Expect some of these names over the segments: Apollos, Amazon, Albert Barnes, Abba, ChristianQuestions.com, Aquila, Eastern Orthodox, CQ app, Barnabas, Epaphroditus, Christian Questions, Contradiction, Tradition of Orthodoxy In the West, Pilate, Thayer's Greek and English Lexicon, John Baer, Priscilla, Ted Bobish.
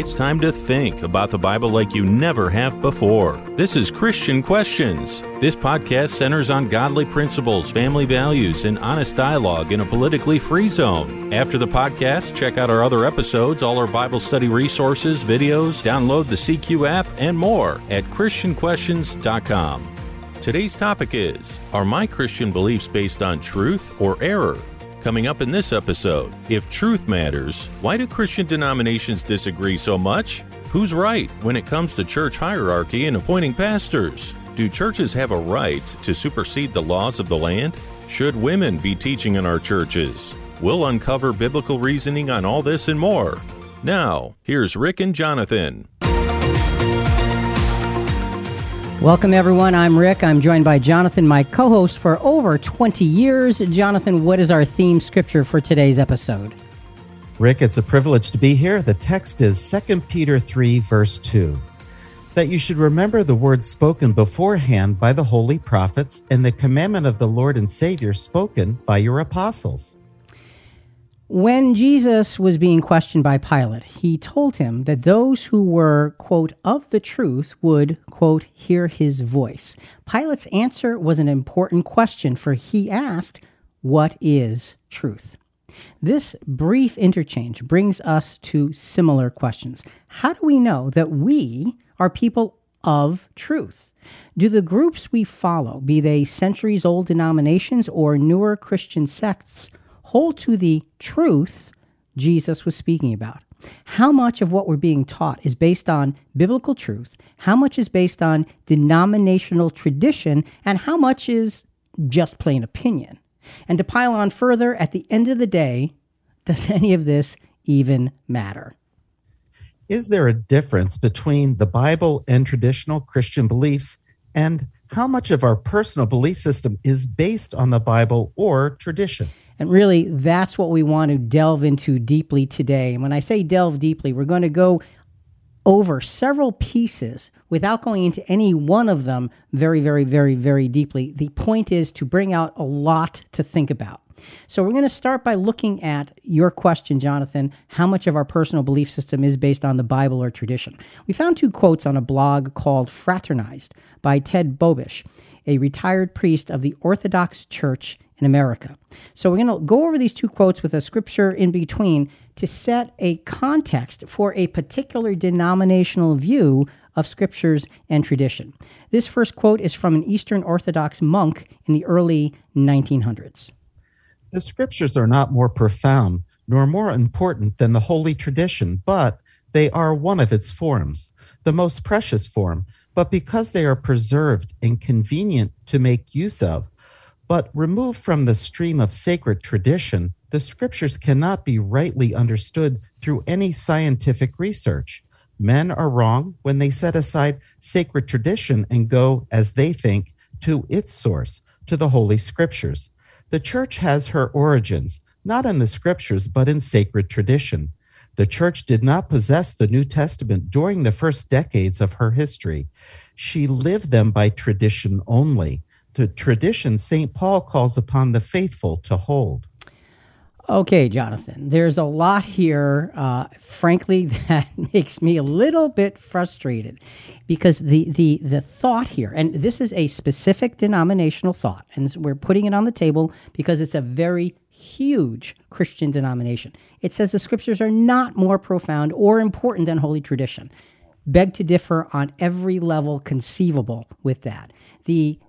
It's time to think about the Bible like you never have before. This is Christian Questions. This podcast centers on godly principles, family values, and honest dialogue in a politically free zone. After the podcast, check out our other episodes, all our Bible study resources, videos, download the CQ app, and more at ChristianQuestions.com. Today's topic is, are my Christian beliefs based on truth or error? Coming up in this episode, if truth matters, why do Christian denominations disagree so much? Who's right when it comes to church hierarchy and appointing pastors? Do churches have a right to supersede the laws of the land? Should women be teaching in our churches? We'll uncover biblical reasoning on all this and more. Now, here's Rick and Jonathan. Welcome, everyone. I'm Rick. I'm joined by Jonathan, my co-host for over 20 years. Jonathan, what is our theme scripture for today's episode? Rick, it's a privilege to be here. The text is 2 Peter 3, verse 2, that you should remember the word spoken beforehand by the holy prophets and the commandment of the Lord and Savior spoken by your apostles. When Jesus was being questioned by Pilate, he told him that those who were, quote, of the truth would, quote, hear his voice. Pilate's answer was an important question, for he asked, what is truth? This brief interchange brings us to similar questions. How do we know that we are people of truth? Do the groups we follow, be they centuries-old denominations or newer Christian sects, hold to the truth Jesus was speaking about? How much of what we're being taught is based on biblical truth? How much is based on denominational tradition? And how much is just plain opinion? And to pile on further, at the end of the day, does any of this even matter? Is there a difference between the Bible and traditional Christian beliefs, and how much of our personal belief system is based on the Bible or tradition? And really, that's what we want to delve into deeply today. And when I say delve deeply, we're going to go over several pieces without going into any one of them very, very, very, very deeply. The point is to bring out a lot to think about. So we're going to start by looking at your question, Jonathan, how much of our personal belief system is based on the Bible or tradition? We found two quotes on a blog called Fraternize by Ted Bobish, a retired priest of the Orthodox Church in America. So we're going to go over these two quotes with a scripture in between to set a context for a particular denominational view of scriptures and tradition. This first quote is from an Eastern Orthodox monk in the early 1900s. The scriptures are not more profound nor more important than the holy tradition, but they are one of its forms, the most precious form, but because they are preserved and convenient to make use of, but removed from the stream of sacred tradition, the scriptures cannot be rightly understood through any scientific research. Men are wrong when they set aside sacred tradition and go, as they think, to its source, to the Holy Scriptures. The church has her origins, not in the scriptures, but in sacred tradition. The church did not possess the New Testament during the first decades of her history. She lived them by tradition only, the tradition St. Paul calls upon the faithful to hold. Okay, Jonathan, there's a lot here, frankly, that makes me a little bit frustrated because the thought here, and this is a specific denominational thought, and we're putting it on the table because it's a very huge Christian denomination. It says the scriptures are not more profound or important than holy tradition. Beg to differ on every level conceivable with that.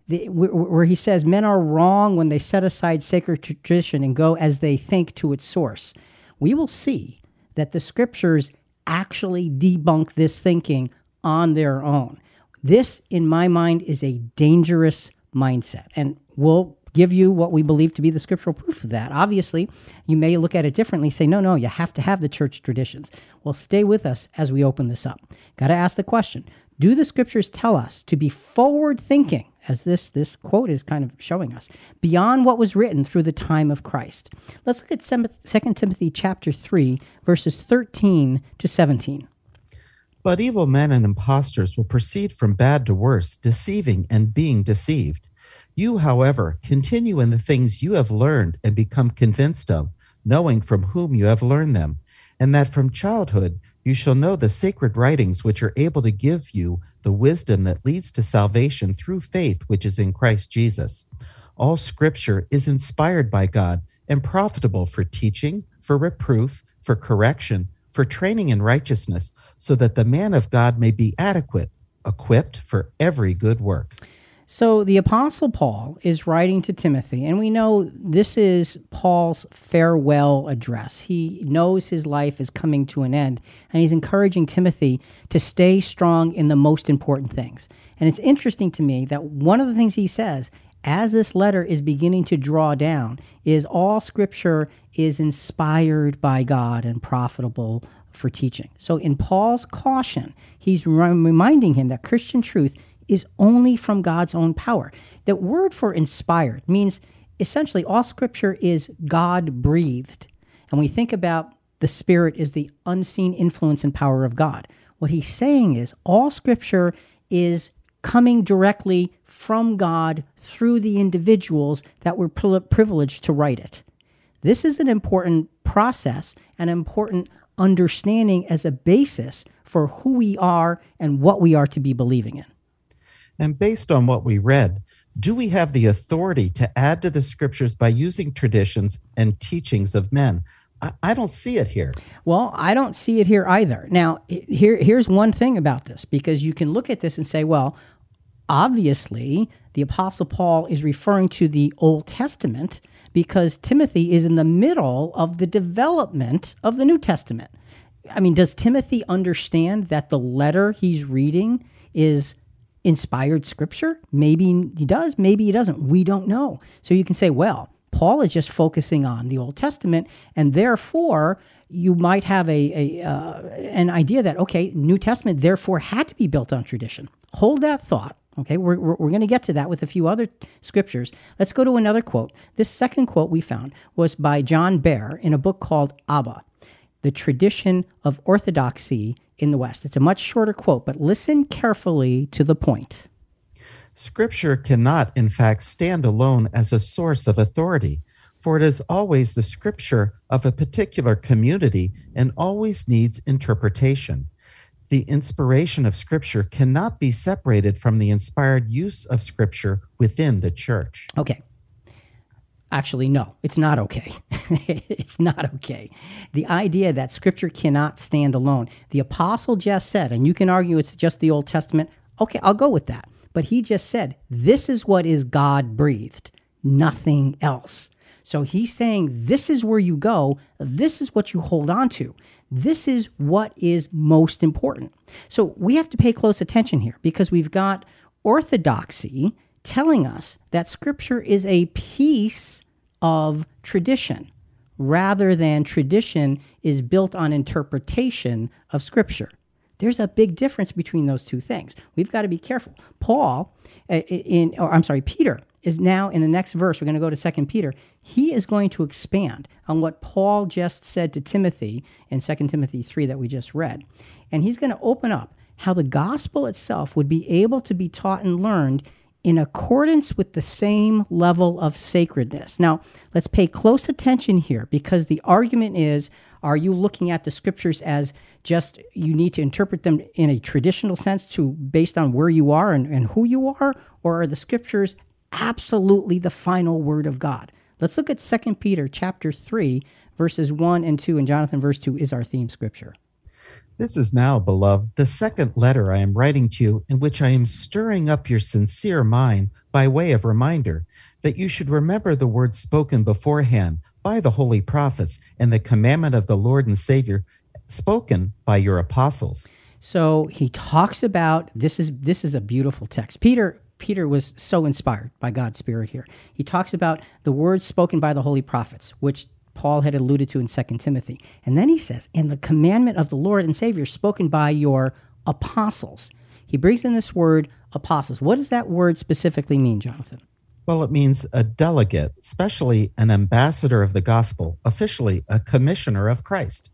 Where he says men are wrong when they set aside sacred tradition and go as they think to its source. We will see that the scriptures actually debunk this thinking on their own. This, in my mind, is a dangerous mindset, and we'll give you what we believe to be the scriptural proof of that. Obviously, you may look at it differently, say, no, you have to have the church traditions. Well, stay with us as we open this up. Got to ask the question, do the scriptures tell us to be forward-thinking, as this quote is kind of showing us, beyond what was written through the time of Christ? Let's look at 2 Timothy chapter 3, verses 13 to 17. But evil men and impostors will proceed from bad to worse, deceiving and being deceived. You, however, continue in the things you have learned and become convinced of, knowing from whom you have learned them, and that from childhood You shall know the sacred writings which are able to give you the wisdom that leads to salvation through faith which is in Christ Jesus. All Scripture is inspired by God and profitable for teaching, for reproof, for correction, for training in righteousness, so that the man of God may be adequate, equipped for every good work." So the Apostle Paul is writing to Timothy, and we know this is Paul's farewell address. He knows his life is coming to an end, and he's encouraging Timothy to stay strong in the most important things. And it's interesting to me that one of the things he says, as this letter is beginning to draw down, is all Scripture is inspired by God and profitable for teaching. So in Paul's caution, he's reminding him that Christian truth is only from God's own power. That word for inspired means essentially all Scripture is God-breathed. And we think about the Spirit as the unseen influence and power of God. What he's saying is all Scripture is coming directly from God through the individuals that were privileged to write it. This is an important process, an important understanding as a basis for who we are and what we are to be believing in. And based on what we read, do we have the authority to add to the Scriptures by using traditions and teachings of men? I don't see it here. Well, I don't see it here either. Now, here's one thing about this, because you can look at this and say, well, obviously, the Apostle Paul is referring to the Old Testament because Timothy is in the middle of the development of the New Testament. I mean, does Timothy understand that the letter he's reading is inspired Scripture? Maybe he does, maybe he doesn't. We don't know. So you can say, well, Paul is just focusing on the Old Testament, and therefore you might have an idea that, okay, New Testament therefore had to be built on tradition. Hold that thought. Okay, we're going to get to that with a few other scriptures. Let's go to another quote. This second quote we found was by John Baer in a book called Abba, The Tradition of Orthodoxy In the West. It's a much shorter quote, but listen carefully to the point. "Scripture cannot, in fact, stand alone as a source of authority, for it is always the Scripture of a particular community and always needs interpretation. The inspiration of Scripture cannot be separated from the inspired use of Scripture within the church." Okay. Actually, no, it's not okay. It's not okay. The idea that Scripture cannot stand alone. The Apostle just said, and you can argue it's just the Old Testament. Okay, I'll go with that. But he just said, this is what is God-breathed, nothing else. So he's saying, this is where you go. This is what you hold on to. This is what is most important. So we have to pay close attention here because we've got orthodoxy telling us that Scripture is a piece of tradition, rather than tradition is built on interpretation of Scripture. There's a big difference between those two things. We've got to be careful. Peter is now in the next verse. We're going to go to 2 Peter. He is going to expand on what Paul just said to Timothy in 2 Timothy 3 that we just read. And he's going to open up how the gospel itself would be able to be taught and learned in accordance with the same level of sacredness. Now, let's pay close attention here because the argument is, are you looking at the Scriptures as just you need to interpret them in a traditional sense based on where you are and who you are, or are the Scriptures absolutely the final word of God? Let's look at 2 Peter chapter 3, verses 1 and 2, and Jonathan, verse 2 is our theme scripture. "This is now, beloved, the second letter I am writing to you, in which I am stirring up your sincere mind by way of reminder, that you should remember the word spoken beforehand by the holy prophets and the commandment of the Lord and Savior spoken by your apostles." So he talks about, this is a beautiful text. Peter was so inspired by God's Spirit here. He talks about the words spoken by the holy prophets, which Paul had alluded to in 2 Timothy. And then he says, "And the commandment of the Lord and Savior spoken by your apostles." He brings in this word, apostles. What does that word specifically mean, Jonathan? Well, it means a delegate, especially an ambassador of the gospel, officially a commissioner of Christ.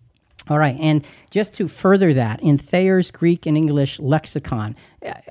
All right, and just to further that, in Thayer's Greek and English Lexicon,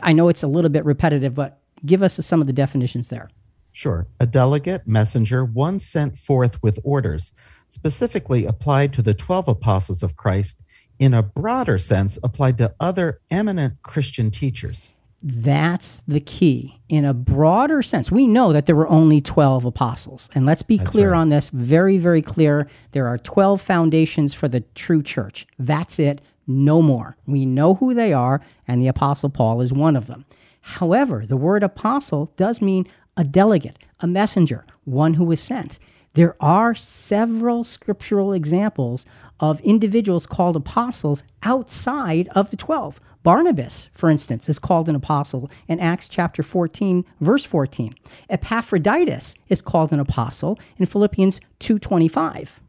I know it's a little bit repetitive, but give us some of the definitions there. Sure. A delegate, messenger, one sent forth with orders, specifically applied to the 12 apostles of Christ, in a broader sense applied to other eminent Christian teachers. That's the key. In a broader sense, we know that there were only 12 apostles. And let's be clear on this, very, very clear. There are 12 foundations for the true church. That's it, no more. We know who they are, and the Apostle Paul is one of them. However, the word apostle does mean a delegate, a messenger, one who is sent. There are several scriptural examples of individuals called apostles outside of the 12. Barnabas, for instance, is called an apostle in Acts chapter 14, verse 14. Epaphroditus is called an apostle in Philippians 2:25.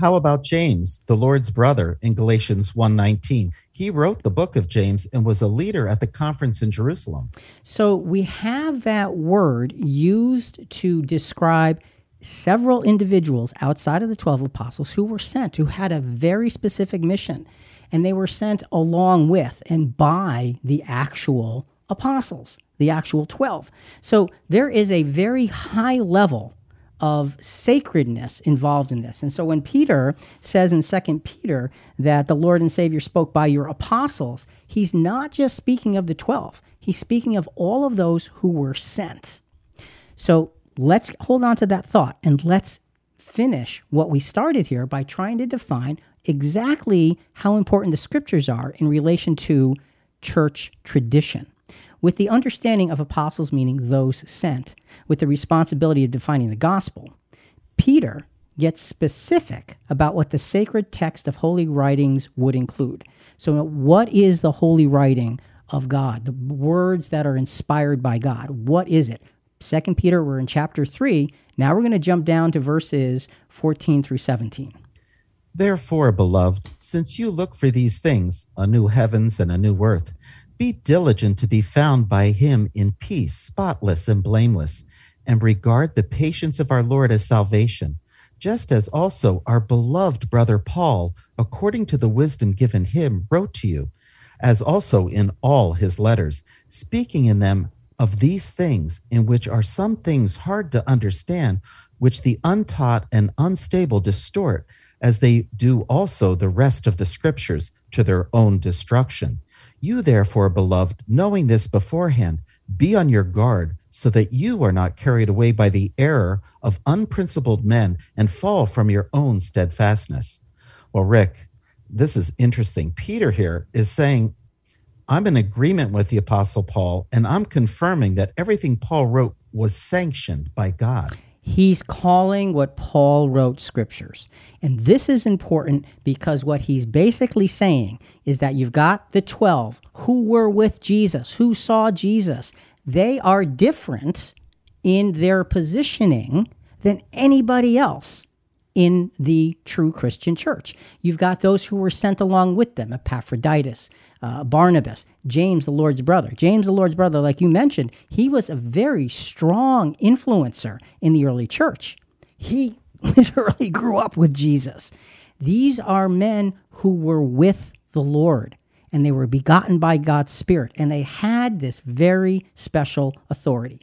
How about James, the Lord's brother, in Galatians 1:19? He wrote the book of James and was a leader at the conference in Jerusalem. So we have that word used to describe several individuals outside of the 12 apostles who were sent, who had a very specific mission, and they were sent along with and by the actual apostles, the actual 12. So there is a very high level of sacredness involved in this. And so when Peter says in 2 Peter that the Lord and Savior spoke by your apostles, he's not just speaking of the 12. He's speaking of all of those who were sent. So let's hold on to that thought, and let's finish what we started here by trying to define exactly how important the scriptures are in relation to church tradition, with the understanding of apostles meaning those sent, with the responsibility of defining the gospel. Peter gets specific about what the sacred text of holy writings would include. So what is the holy writing of God, the words that are inspired by God? What is it? 2 Peter, we're in chapter 3. Now we're going to jump down to verses 14 through 17. Therefore, beloved, since you look for these things, a new heavens and a new earth, be diligent to be found by him in peace, spotless and blameless, and regard the patience of our Lord as salvation, just as also our beloved brother Paul, according to the wisdom given him, wrote to you, as also in all his letters, speaking in them of these things, in which are some things hard to understand, which the untaught and unstable distort, as they do also the rest of the scriptures, to their own destruction. You therefore, beloved, knowing this beforehand, be on your guard, so that you are not carried away by the error of unprincipled men and fall from your own steadfastness. Well, Rick, this is interesting. Peter here is saying, I'm in agreement with the Apostle Paul, and I'm confirming that everything Paul wrote was sanctioned by God. He's calling what Paul wrote scriptures. And this is important because what he's basically saying is that you've got the 12 who were with Jesus, who saw Jesus. They are different in their positioning than anybody else in the true Christian church. You've got those who were sent along with them, Epaphroditus, Barnabas, James, the Lord's brother. James, the Lord's brother, like you mentioned, he was a very strong influencer in the early church. He literally grew up with Jesus. These are men who were with the Lord, and they were begotten by God's Spirit, and they had this very special authority.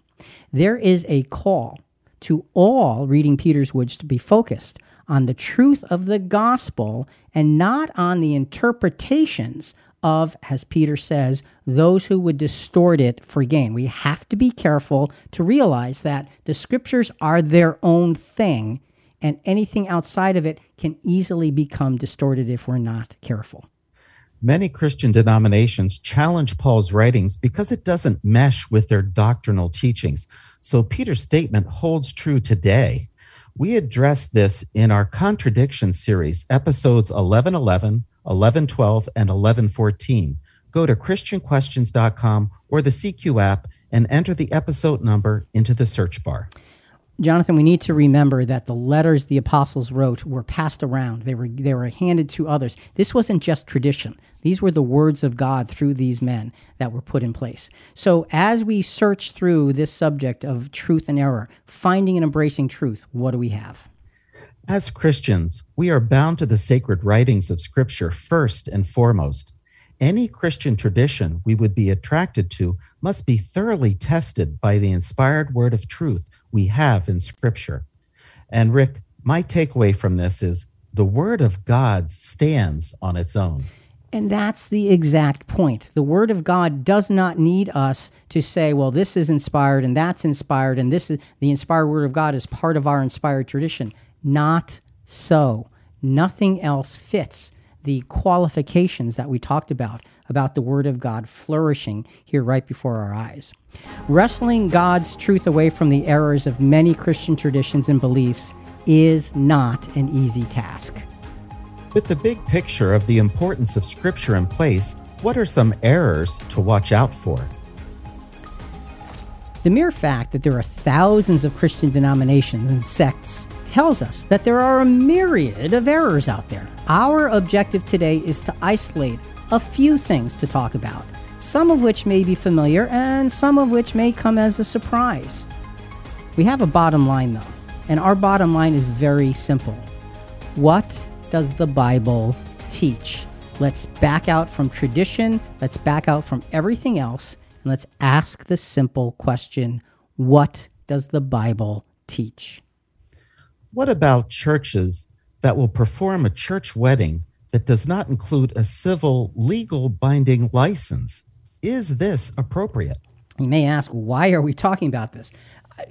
There is a call to all reading Peter's words to be focused on the truth of the gospel and not on the interpretations of, as Peter says, those who would distort it for gain. We have to be careful to realize that the scriptures are their own thing, and anything outside of it can easily become distorted if we're not careful. Many Christian denominations challenge Paul's writings because it doesn't mesh with their doctrinal teachings. So Peter's statement holds true today. We addressed this in our Contradiction series, episodes 1111, 1112, and 1114. Go to ChristianQuestions.com or the CQ app and enter the episode number into the search bar. Jonathan, we need to remember that the letters the apostles wrote were passed around. They were handed to others. This wasn't just tradition. These were the words of God through these men that were put in place. So as we search through this subject of truth and error, finding and embracing truth, what do we have? As Christians, we are bound to the sacred writings of Scripture first and foremost. Any Christian tradition we would be attracted to must be thoroughly tested by the inspired word of truth we have in Scripture. And Rick, my takeaway from this is the Word of God stands on its own. And that's the exact point. The Word of God does not need us to say, well, this is inspired and that's inspired and this is the inspired Word of God is part of our inspired tradition. Not so. Nothing else fits the qualifications that we talked about the Word of God flourishing here right before our eyes. Wrestling God's truth away from the errors of many Christian traditions and beliefs is not an easy task. With the big picture of the importance of Scripture in place, what are some errors to watch out for? The mere fact that there are thousands of Christian denominations and sects tells us that there are a myriad of errors out there. Our objective today is to isolate a few things to talk about, some of which may be familiar and some of which may come as a surprise. We have a bottom line, though, and our bottom line is very simple. What does the Bible teach? Let's back out from tradition, let's back out from everything else, and let's ask the simple question, what does the Bible teach? What about churches that will perform a church wedding that does not include a civil, legal binding license? Is this appropriate? You may ask, why are we talking about this?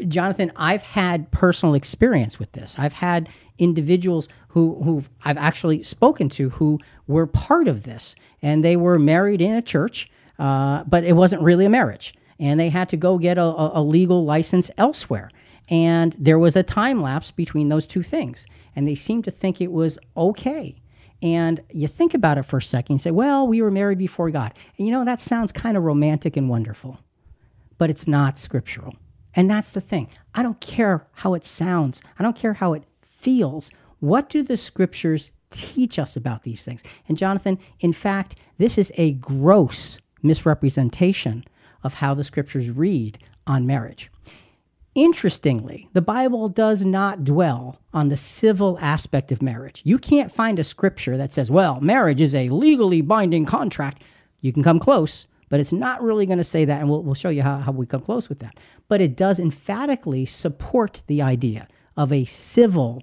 Jonathan, I've had personal experience with this. I've had individuals who I've actually spoken to who were part of this, and they were married in a church, but it wasn't really a marriage, and they had to go get a legal license elsewhere. And there was a time lapse between those two things, and they seemed to think it was okay. And you think about it for a second, you say, well, we were married before God. And you know, that sounds kind of romantic and wonderful, but it's not scriptural. And that's the thing. I don't care how it sounds. I don't care how it feels. What do the scriptures teach us about these things? And Jonathan, in fact, this is a gross misrepresentation of how the scriptures read on marriage. Interestingly, the Bible does not dwell on the civil aspect of marriage. You can't find a scripture that says, well, marriage is a legally binding contract. You can come close, but it's not really going to say that, and we'll show you how we come close with that. But it does emphatically support the idea of a civil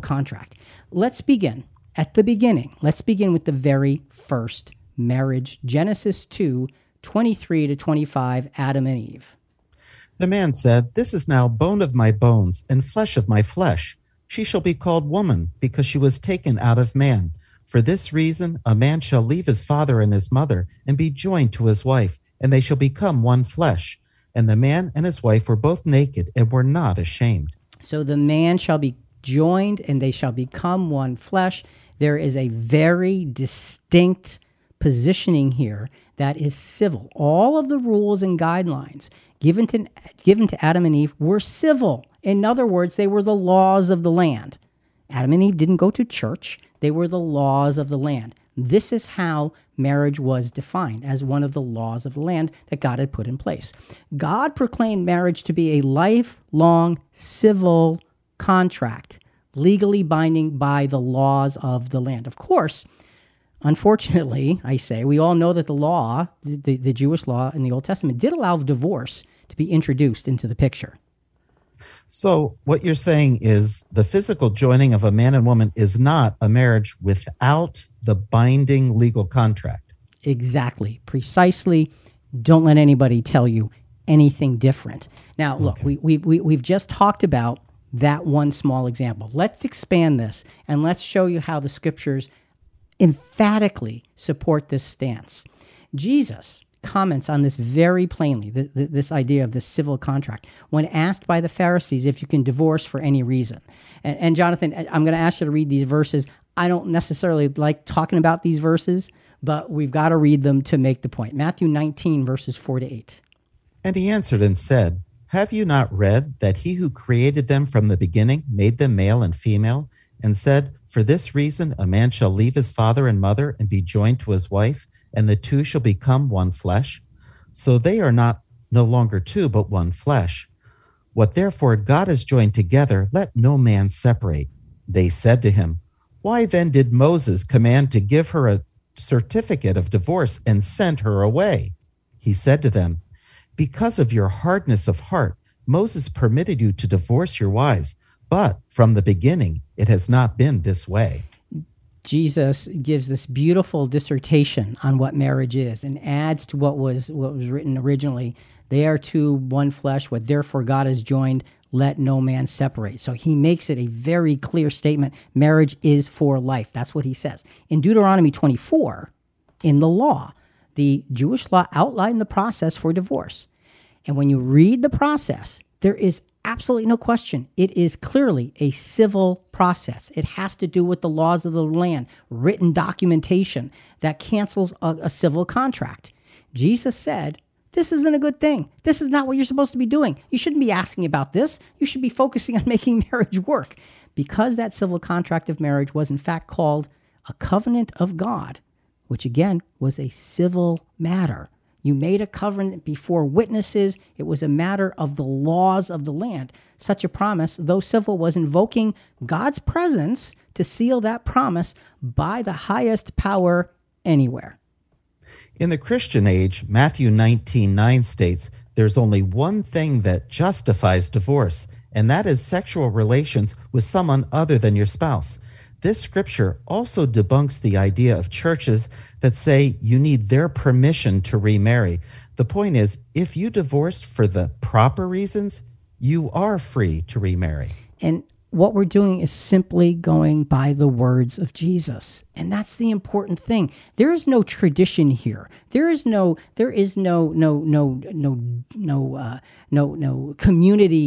contract. Let's begin at the beginning. Let's begin with the very first marriage, Genesis 2, 23 to 25, Adam and Eve. The man said, "This is now bone of my bones and flesh of my flesh. She shall be called woman, because she was taken out of man. For this reason, a man shall leave his father and his mother and be joined to his wife, and they shall become one flesh. And the man and his wife were both naked and were not ashamed." So the man shall be joined and they shall become one flesh. There is a very distinct positioning here that is civil. All of the rules and guidelines given to Adam and Eve were civil. In other words, they were the laws of the land. Adam and Eve didn't go to church. They were the laws of the land. This is how marriage was defined, as one of the laws of the land that God had put in place. God proclaimed marriage to be a lifelong civil contract, legally binding by the laws of the land. Of course, unfortunately, I say, we all know that the law, the Jewish law in the Old Testament, did allow divorce to be introduced into the picture. So what you're saying is the physical joining of a man and woman is not a marriage without the binding legal contract. Exactly. Precisely. Don't let anybody tell you anything different. Now, look, okay. We've just talked about that one small example. Let's expand this, and let's show you how the scriptures emphatically support this stance. Jesus comments on this very plainly, this idea of the civil contract, when asked by the Pharisees if you can divorce for any reason. And Jonathan, I'm going to ask you to read these verses. I don't necessarily like talking about these verses, but we've got to read them to make the point. Matthew 19, verses 4 to 8. "And he answered and said, Have you not read that he who created them from the beginning made them male and female, and said, For this reason a man shall leave his father and mother and be joined to his wife, and the two shall become one flesh. So they are no longer two, but one flesh. What therefore God has joined together, let no man separate. They said to him, Why then did Moses command to give her a certificate of divorce and send her away? He said to them, Because of your hardness of heart, Moses permitted you to divorce your wives, but from the beginning it has not been this way." Jesus gives this beautiful dissertation on what marriage is and adds to what was written originally. They are two, one flesh, what therefore God has joined, let no man separate. So he makes it a very clear statement. Marriage is for life. That's what he says. In Deuteronomy 24, in the law, the Jewish law outlined the process for divorce. And when you read the process, there is absolutely no question. It is clearly a civil process. It has to do with the laws of the land, written documentation that cancels a civil contract. Jesus said, this isn't a good thing. This is not what you're supposed to be doing. You shouldn't be asking about this. You should be focusing on making marriage work. Because that civil contract of marriage was in fact called a covenant of God, which again was a civil matter. You made a covenant before witnesses. It was a matter of the laws of the land. Such a promise, though civil, was invoking God's presence to seal that promise by the highest power anywhere. In the Christian age, Matthew 19:9 states, there's only one thing that justifies divorce, and that is sexual relations with someone other than your spouse. This scripture also debunks the idea of churches that say you need their permission to remarry. The point is, if you divorced for the proper reasons, you are free to remarry. And what we're doing is simply going by the words of Jesus. And that's the important thing. There is no tradition here. There is no community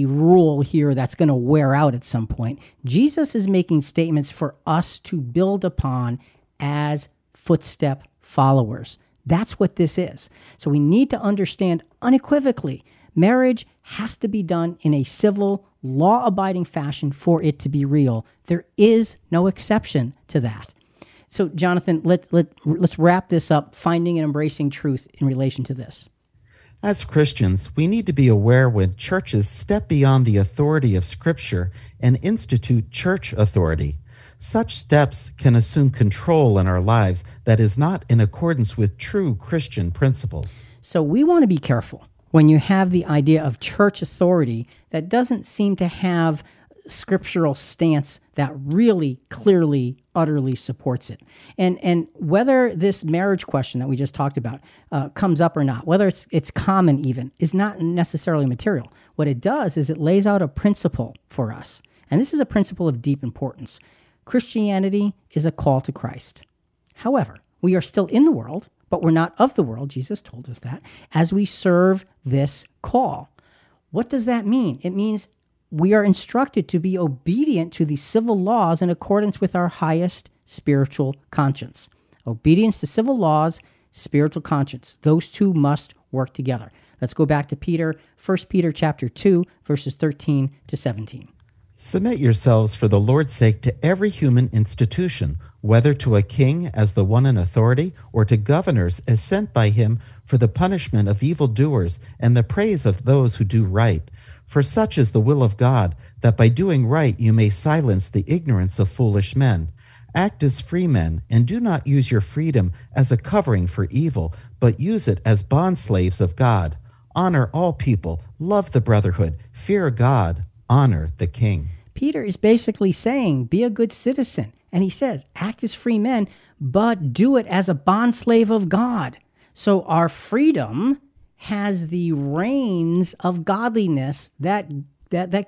rule here that's going to wear out at some point. Jesus is making statements for us to build upon as footstep followers. That's what this is. So we need to understand unequivocally, marriage has to be done in a civil, law-abiding fashion for it to be real. There is no exception to that. So, Jonathan, let's wrap this up, finding and embracing truth in relation to this. As Christians, we need to be aware when churches step beyond the authority of Scripture and institute church authority. Such steps can assume control in our lives that is not in accordance with true Christian principles. So we want to be careful when you have the idea of church authority that doesn't seem to have scriptural stance that really clearly, utterly supports it. And whether this marriage question that we just talked about comes up or not, whether it's common even, is not necessarily material. What it does is it lays out a principle for us. And this is a principle of deep importance. Christianity is a call to Christ. However, we are still in the world, but we're not of the world, Jesus told us that, as we serve this call. What does that mean? It means we are instructed to be obedient to the civil laws in accordance with our highest spiritual conscience. Obedience to civil laws, spiritual conscience. Those two must work together. Let's go back to Peter, 1 Peter chapter 2, verses 13 to 17. Submit yourselves for the Lord's sake to every human institution, whether to a king as the one in authority, or to governors as sent by him for the punishment of evildoers and the praise of those who do right. For such is the will of God, that by doing right you may silence the ignorance of foolish men. Act as free men, and do not use your freedom as a covering for evil, but use it as bondslaves of God. Honor all people, love the brotherhood, fear God, honor the king. Peter is basically saying, be a good citizen. And he says, act as free men, but do it as a bondslave of God. So our freedom has the reins of godliness that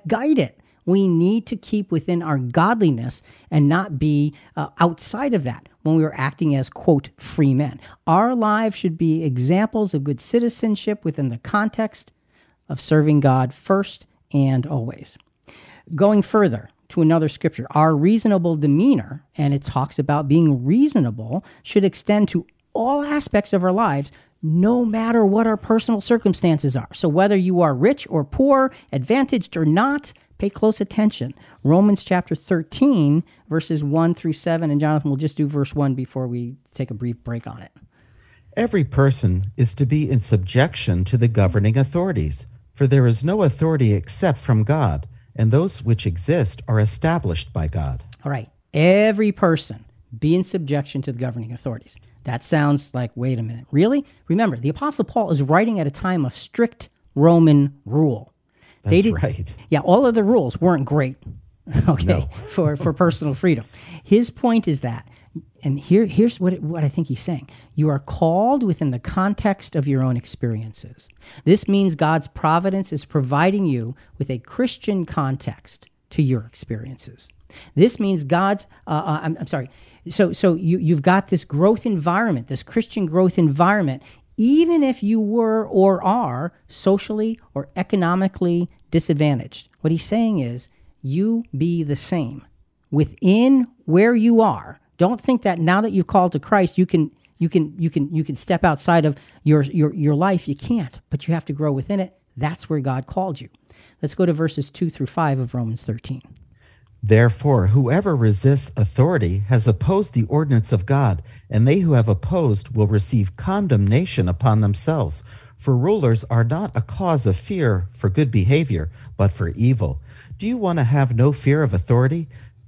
guide it. We need to keep within our godliness and not be outside of that when we are acting as, quote, free men. Our lives should be examples of good citizenship within the context of serving God first and always. Going further to another scripture, our reasonable demeanor, and it talks about being reasonable, should extend to all aspects of our lives, no matter what our personal circumstances are. So whether you are rich or poor, advantaged or not, pay close attention. Romans chapter 13, verses 1 through 7, and Jonathan, we'll just do verse 1 before we take a brief break on it. Every person is to be in subjection to the governing authorities. For there is no authority except from God, and those which exist are established by God. All right. Every person be in subjection to the governing authorities. That sounds like, wait a minute, really? Remember, the Apostle Paul is writing at a time of strict Roman rule. That's right. Yeah, all of the rules weren't great, okay, no. for personal freedom. His point is that And here's what I think he's saying. You are called within the context of your own experiences. This means God's providence is providing you with a Christian context to your experiences. This means God's, So you've got this growth environment, this Christian growth environment, even if you were or are socially or economically disadvantaged. What he's saying is you be the same within where you are. Don't think that now that you've called to Christ, you can step outside of your life. You can't, but you have to grow within it. That's where God called you. Let's go to verses 2-5 of Romans 13. Therefore, whoever resists authority has opposed the ordinance of God, and they who have opposed will receive condemnation upon themselves. For rulers are not a cause of fear for good behavior, but for evil. Do you want to have no fear of authority?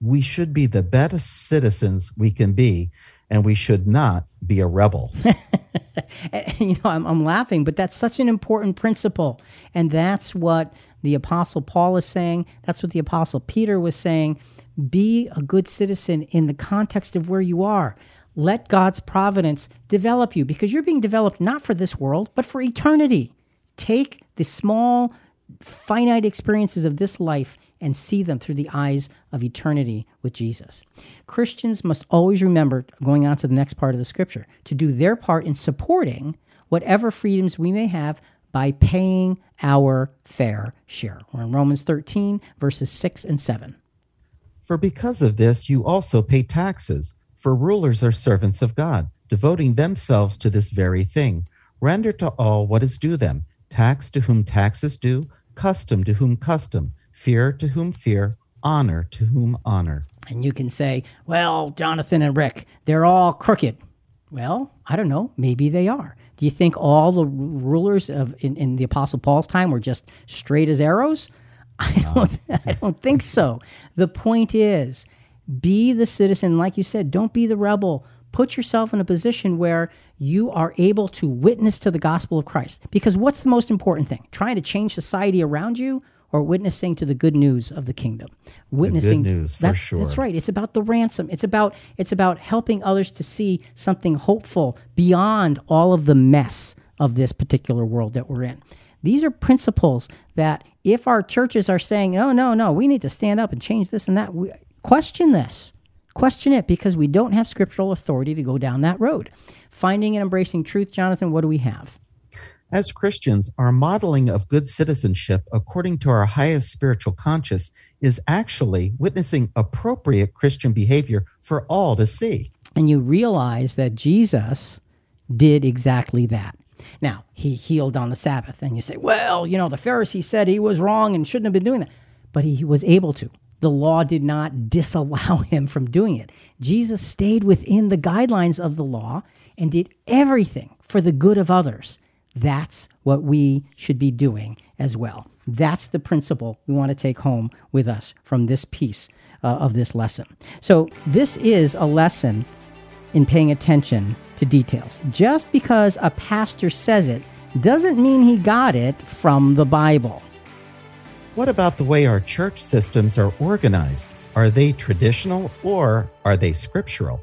we should be the best citizens we can be, and we should not be a rebel. I'm laughing, but that's such an important principle, and that's what the Apostle Paul is saying. That's what the Apostle Peter was saying. Be a good citizen in the context of where you are. Let God's providence develop you, because you're being developed not for this world, but for eternity. Take the small, finite experiences of this life and see them through the eyes of eternity with Jesus. Christians must always remember, going on to the next part of the scripture, to do their part in supporting whatever freedoms we may have by paying our fair share. We're in Romans 13, verses 6-7. For because of this, you also pay taxes, for rulers are servants of God, devoting themselves to this very thing. Render to all what is due them, tax to whom tax is due, custom to whom custom, fear to whom fear, honor to whom honor. And you can say, well, Jonathan and Rick, they're all crooked. Well, I don't know, maybe they are. Do you think all the rulers in the Apostle Paul's time were just straight as arrows? I don't think so. The point is, be the citizen. Like you said, don't be the rebel. Put yourself in a position where you are able to witness to the gospel of Christ. Because what's the most important thing? Trying to change society around you, or witnessing to the good news of the kingdom? Witnessing the good news, for sure. That's right. It's about the ransom. It's about helping others to see something hopeful beyond all of the mess of this particular world that we're in. These are principles that if our churches are saying, oh, no, we need to stand up and change this and that, question this. Question it, because we don't have scriptural authority to go down that road. Finding and embracing truth, Jonathan, what do we have? As Christians, our modeling of good citizenship according to our highest spiritual conscience is actually witnessing appropriate Christian behavior for all to see. And you realize that Jesus did exactly that. Now, he healed on the Sabbath, and you say, well, the Pharisees said he was wrong and shouldn't have been doing that. But he was able to. The law did not disallow him from doing it. Jesus stayed within the guidelines of the law and did everything for the good of others. That's what we should be doing as well. That's the principle we want to take home with us from this piece of this lesson. So this is a lesson in paying attention to details. Just because a pastor says it doesn't mean he got it from the Bible. What about the way our church systems are organized? Are they traditional or are they scriptural?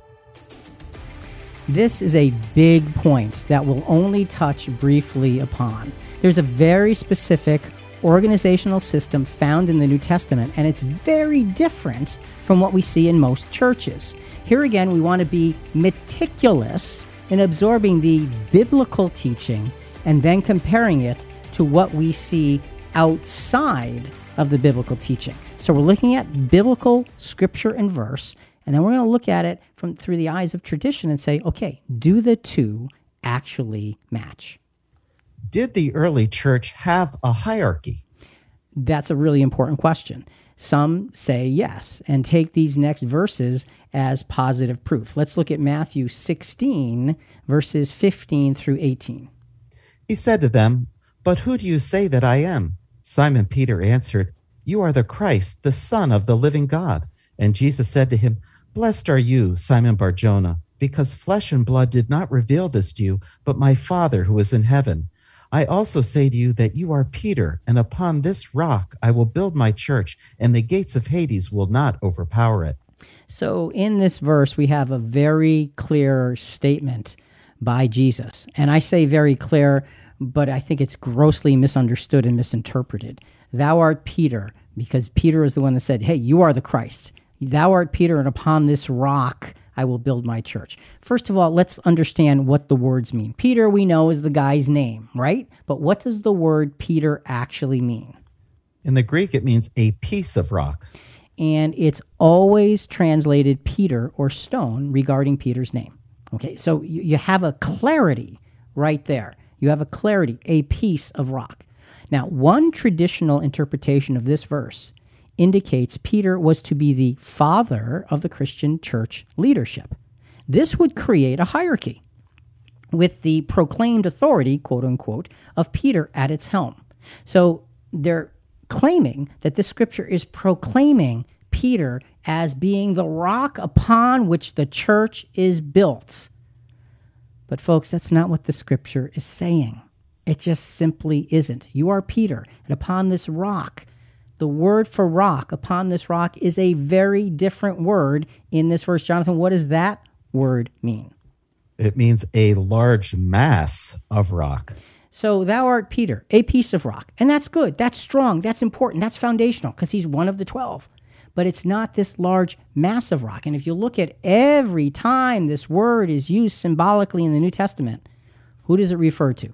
This is a big point that we'll only touch briefly upon. There's a very specific organizational system found in the New Testament, and it's very different from what we see in most churches. Here again, we want to be meticulous in absorbing the biblical teaching and then comparing it to what we see outside of the biblical teaching. So we're looking at biblical scripture and verse, and then we're going to look at it through the eyes of tradition and say, okay, do the two actually match? Did the early church have a hierarchy? That's a really important question. Some say yes and take these next verses as positive proof. Let's look at Matthew 16, verses 15 through 18. He said to them, "But who do you say that I am?" Simon Peter answered, "You are the Christ, the Son of the living God." And Jesus said to him, "Blessed are you, Simon Bar-Jonah, because flesh and blood did not reveal this to you, but my Father who is in heaven. I also say to you that you are Peter, and upon this rock I will build my church, and the gates of Hades will not overpower it." So in this verse, we have a very clear statement by Jesus. And I say very clear, but I think it's grossly misunderstood and misinterpreted. Thou art Peter, because Peter is the one that said, hey, you are the Christ. Thou art Peter, and upon this rock I will build my church. First of all, let's understand what the words mean. Peter, we know, is the guy's name, right? But what does the word Peter actually mean? In the Greek, it means a piece of rock. And it's always translated Peter or stone regarding Peter's name. Okay, so you have a clarity right there. You have a clarity, a piece of rock. Now, one traditional interpretation of this verse indicates Peter was to be the father of the Christian church leadership. This would create a hierarchy with the proclaimed authority, quote unquote, of Peter at its helm. So they're claiming that this scripture is proclaiming Peter as being the rock upon which the church is built. But folks, that's not what the scripture is saying. It just simply isn't. You are Peter, and upon this rock, the word for rock, upon this rock, is a very different word in this verse. Jonathan, what does that word mean? It means a large mass of rock. So thou art Peter, a piece of rock. And that's good. That's strong. That's important. That's foundational because he's one of the 12. But it's not this large mass of rock. And if you look at every time this word is used symbolically in the New Testament, who does it refer to?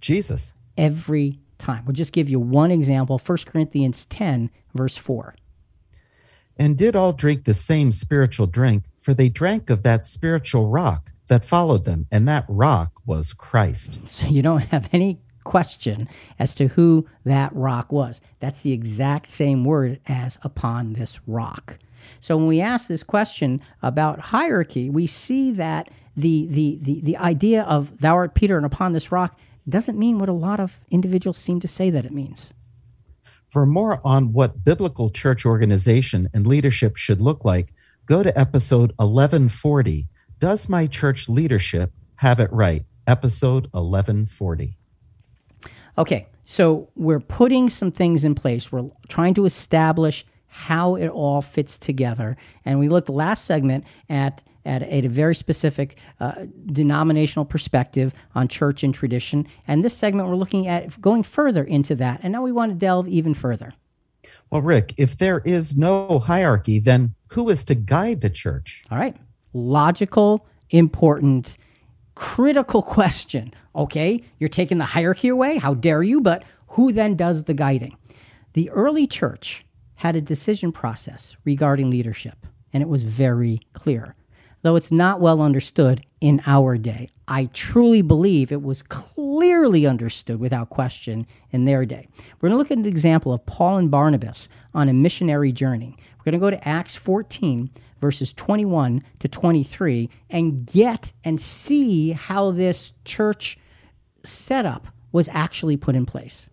Jesus. Every time. We'll just give you one example, 1 Corinthians 10, verse 4. And did all drink the same spiritual drink, for they drank of that spiritual rock that followed them, and that rock was Christ. So you don't have any question as to who that rock was. That's the exact same word as upon this rock. So when we ask this question about hierarchy, we see that the idea of thou art Peter and upon this rock doesn't mean what a lot of individuals seem to say that it means. For more on what biblical church organization and leadership should look like, go to episode 1140, Does My Church Leadership Have It Right? Episode 1140. Okay, so we're putting some things in place. We're trying to establish how it all fits together. And we looked last segment at a very specific denominational perspective on church and tradition. And this segment, we're looking at going further into that. And now we want to delve even further. Well, Rick, if there is no hierarchy, then who is to guide the church? All right. Logical, important, critical question. Okay, you're taking the hierarchy away. How dare you? But who then does the guiding? The early church had a decision process regarding leadership, and it was very clear. Though it's not well understood in our day, I truly believe it was clearly understood without question in their day. We're going to look at an example of Paul and Barnabas on a missionary journey. We're going to go to Acts 14, verses 21 to 23, and get and see how this church setup was actually put in place.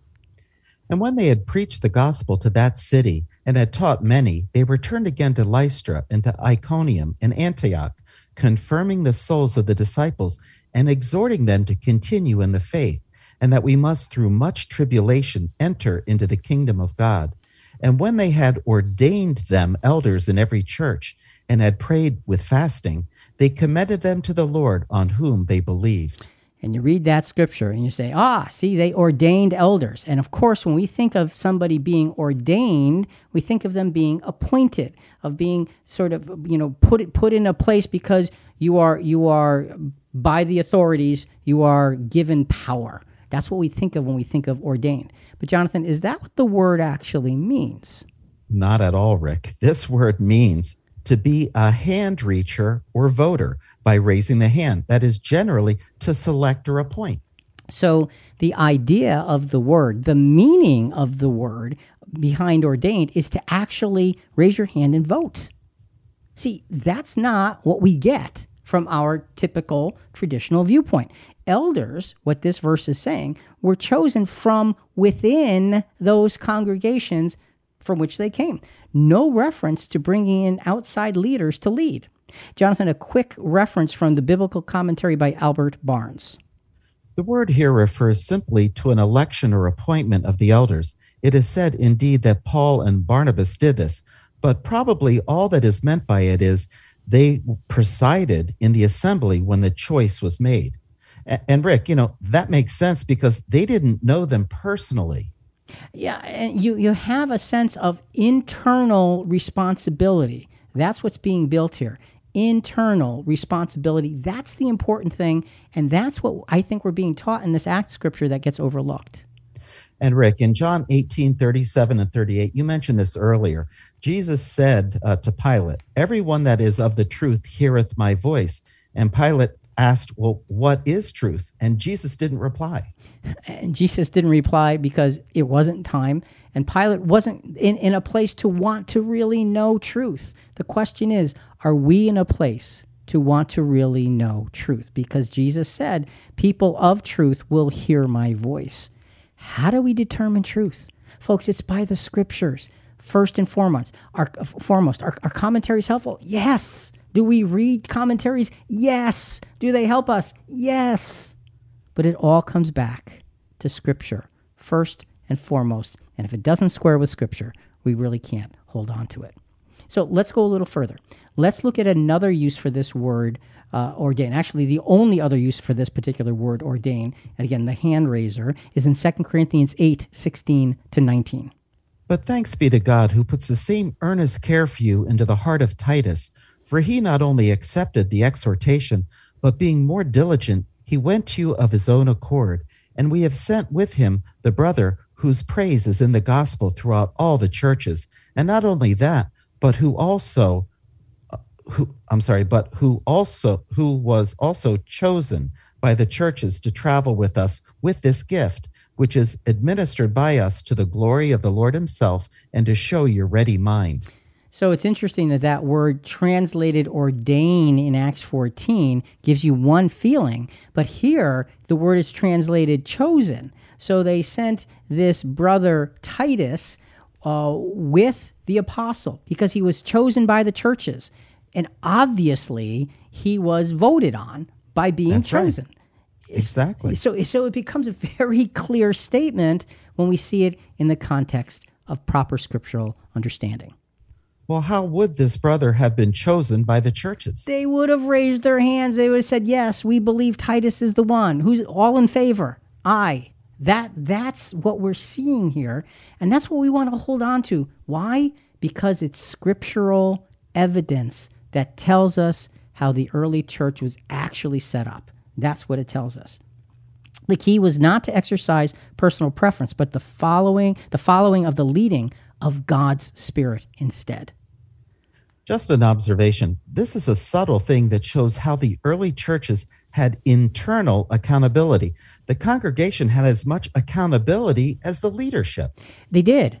And when they had preached the gospel to that city and had taught many, they returned again to Lystra and to Iconium and Antioch, confirming the souls of the disciples and exhorting them to continue in the faith, and that we must through much tribulation enter into the kingdom of God. And when they had ordained them elders in every church and had prayed with fasting, they commended them to the Lord on whom they believed. And you read that scripture and you say, see, they ordained elders. And of course, when we think of somebody being ordained, we think of them being appointed, of being sort of, put in a place because you are by the authorities, you are given power. That's what we think of when we think of ordained. But Jonathan, is that what the word actually means? Not at all, Rick. This word means to be a hand reacher or voter by raising the hand. That is generally to select or appoint. So the idea of the word, the meaning of the word behind ordained is to actually raise your hand and vote. See, that's not what we get from our typical traditional viewpoint. Elders, what this verse is saying, were chosen from within those congregations from which they came. No reference to bringing in outside leaders to lead. Jonathan, a quick reference from the biblical commentary by Albert Barnes. The word here refers simply to an election or appointment of the elders. It is said, indeed, that Paul and Barnabas did this, but probably all that is meant by it is they presided in the assembly when the choice was made. And Rick, you know, that makes sense because they didn't know them personally. Yeah, and you have a sense of internal responsibility. That's what's being built here. Internal responsibility. That's the important thing, and that's what I think we're being taught in this Act scripture that gets overlooked. And Rick, in John 18, 37 and 38, you mentioned this earlier. Jesus said to Pilate, "Everyone that is of the truth heareth my voice." And Pilate asked, "Well, what is truth?" And Jesus didn't reply. And Jesus didn't reply because it wasn't time. And Pilate wasn't in a place to want to really know truth. The question is, are we in a place to want to really know truth? Because Jesus said, people of truth will hear my voice. How do we determine truth? Folks, it's by the scriptures, first and foremost. Are commentaries helpful? Yes. Do we read commentaries? Yes. Do they help us? Yes. But it all comes back to Scripture, first and foremost. And if it doesn't square with Scripture, we really can't hold on to it. So let's go a little further. Let's look at another use for this word, ordain. Actually, the only other use for this particular word, ordain, and again, the hand raiser, is in 2 Corinthians 8, 16 to 19. But thanks be to God who puts the same earnest care for you into the heart of Titus, for he not only accepted the exhortation, but being more diligent, he went to you of his own accord, and we have sent with him the brother whose praise is in the gospel throughout all the churches. And not only that, but who was also chosen by the churches to travel with us with this gift, which is administered by us to the glory of the Lord himself and to show your ready mind. So it's interesting that word translated ordain in Acts 14 gives you one feeling, but here the word is translated chosen. So they sent this brother Titus with the apostle because he was chosen by the churches. And obviously he was voted on by being That's chosen. Right. Exactly. So it becomes a very clear statement when we see it in the context of proper scriptural understanding. Well, how would this brother have been chosen by the churches? They would have raised their hands. They would have said, yes, we believe Titus is the one. Who's all in favor? Aye. That's what we're seeing here. And that's what we want to hold on to. Why? Because it's scriptural evidence that tells us how the early church was actually set up. That's what it tells us. The key was not to exercise personal preference, but the following of the leading of God's Spirit instead. Just an observation. This is a subtle thing that shows how the early churches had internal accountability. The congregation had as much accountability as the leadership. They did,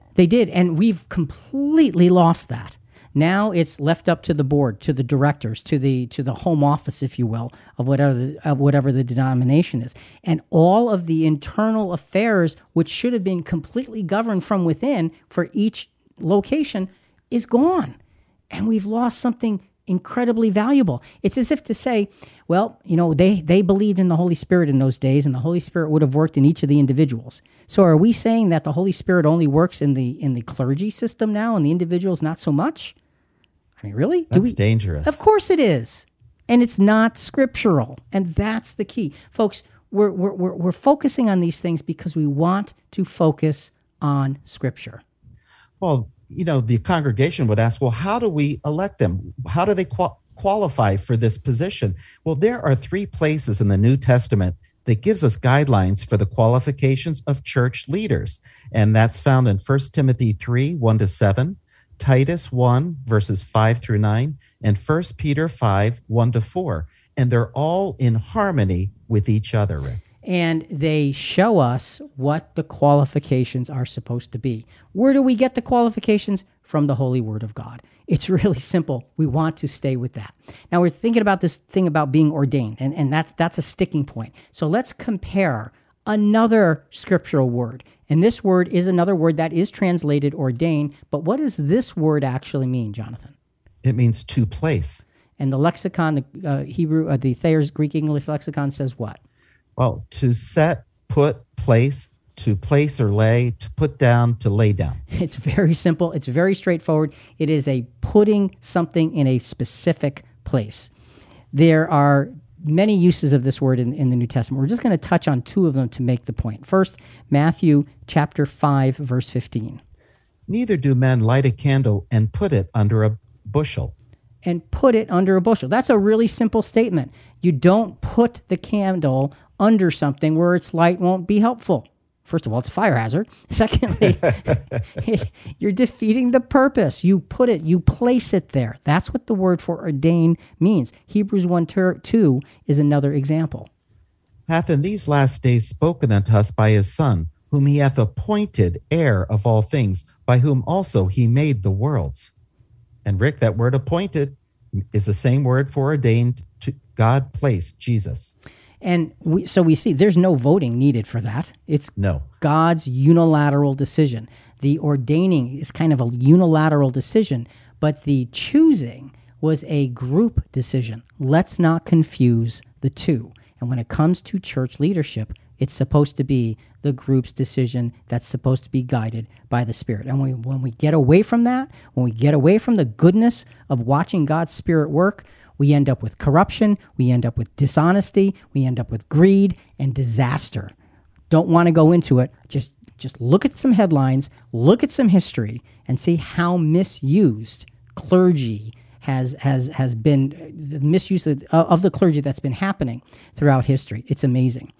and we've completely lost that. Now it's left up to the board, to the directors, to the home office, if you will, of whatever the denomination is. And all of the internal affairs, which should have been completely governed from within for each location, is gone. And we've lost something incredibly valuable. It's as if to say, well, you know, they believed in the Holy Spirit in those days, and the Holy Spirit would have worked in each of the individuals. So are we saying that the Holy Spirit only works in the clergy system now and the individuals not so much? I mean, really? That's dangerous. Of course it is. And it's not scriptural. And that's the key. Folks, we're focusing on these things because we want to focus on Scripture. Well, you know, the congregation would ask, well, how do we elect them? How do they qualify for this position? Well, there are three places in the New Testament that gives us guidelines for the qualifications of church leaders. And that's found in 1 Timothy 3, 1 to 7. Titus 1, verses 5 through 9, and 1 Peter 5, 1 to 4. And they're all in harmony with each other, Rick. and they show us what the qualifications are supposed to be. Where do we get the qualifications? From the Holy Word of God. It's really simple. We want to stay with that. Now, we're thinking about this thing about being ordained, and that's a sticking point. So let's compare another scriptural word. And this word is another word that is translated ordained, but what does this word actually mean, Jonathan? It means to place. And the lexicon, the the Thayer's Greek English Lexicon says what? Well, to set, put, place, to place or lay, to put down, to lay down. It's very simple. It's very straightforward. It is a putting something in a specific place. There are many uses of this word in the New Testament. We're just going to touch on two of them to make the point. First, Matthew chapter 5, verse 15. Neither do men light a candle and put it under a bushel. And put it under a bushel. That's a really simple statement. You don't put the candle under something where its light won't be helpful. First of all, it's a fire hazard. Secondly, you're defeating the purpose. You put it, you place it there. That's what the word for ordain means. Hebrews 1:2 is another example. Hath in these last days spoken unto us by his Son, whom he hath appointed heir of all things, by whom also he made the worlds. And Rick, that word appointed is the same word for ordained, to God placed Jesus. And so we see there's no voting needed for that. It's God's unilateral decision. The ordaining is kind of a unilateral decision, but the choosing was a group decision. Let's not confuse the two. And when it comes to church leadership, it's supposed to be the group's decision that's supposed to be guided by the Spirit. And when we get away from that, when we get away from the goodness of watching God's Spirit work, we end up with corruption, we end up with dishonesty, we end up with greed and disaster. Don't want to go into it. Just look at some headlines, look at some history, and see how misused clergy has been, the misuse of the clergy that's been happening throughout history. It's amazing.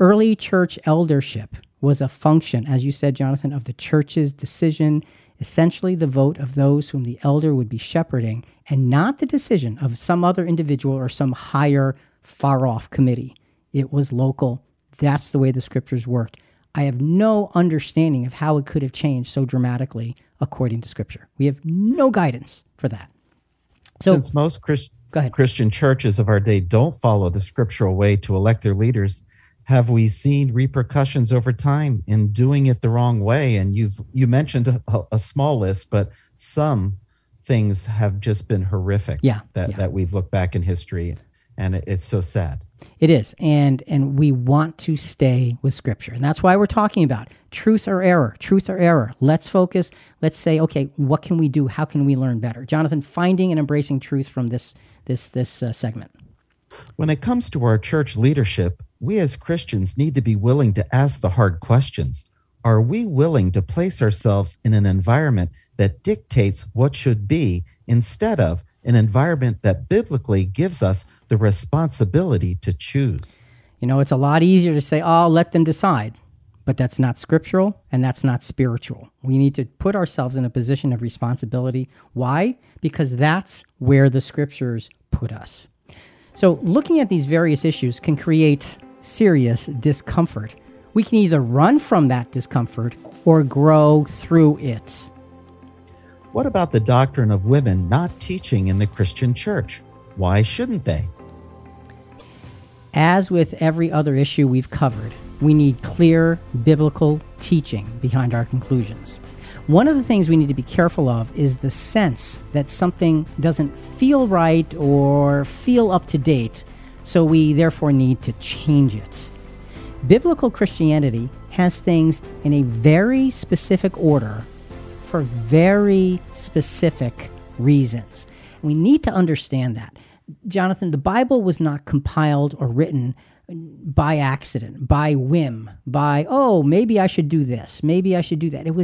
Early church eldership was a function, as you said, Jonathan, of the church's decision, essentially the vote of those whom the elder would be shepherding, and not the decision of some other individual or some higher, far-off committee. It was local. That's the way the scriptures worked. I have no understanding of how it could have changed so dramatically according to scripture. We have no guidance for that. So, since most Christian churches of our day don't follow the scriptural way to elect their leaders, have we seen repercussions over time in doing it the wrong way? And you mentioned a small list, but some things have just been horrific that we've looked back in history, and it's so sad. It is, and we want to stay with Scripture. And that's why we're talking about truth or error, Let's focus. Let's say, okay, what can we do? How can we learn better? Jonathan, finding and embracing truth from this segment. When it comes to our church leadership, we as Christians need to be willing to ask the hard questions. Are we willing to place ourselves in an environment that dictates what should be instead of an environment that biblically gives us the responsibility to choose? You know, it's a lot easier to say, oh, let them decide, but that's not scriptural and that's not spiritual. We need to put ourselves in a position of responsibility. Why? Because that's where the scriptures put us. So looking at these various issues can create serious discomfort. We can either run from that discomfort or grow through it. What about the doctrine of women not teaching in the Christian church? Why shouldn't they? As with every other issue we've covered, we need clear biblical teaching behind our conclusions. One of the things we need to be careful of is the sense that something doesn't feel right or feel up to date, so we therefore need to change it. Biblical Christianity has things in a very specific order for very specific reasons. We need to understand that. Jonathan, the Bible was not compiled or written by accident, by whim, by, oh, maybe I should do this, maybe I should do that. It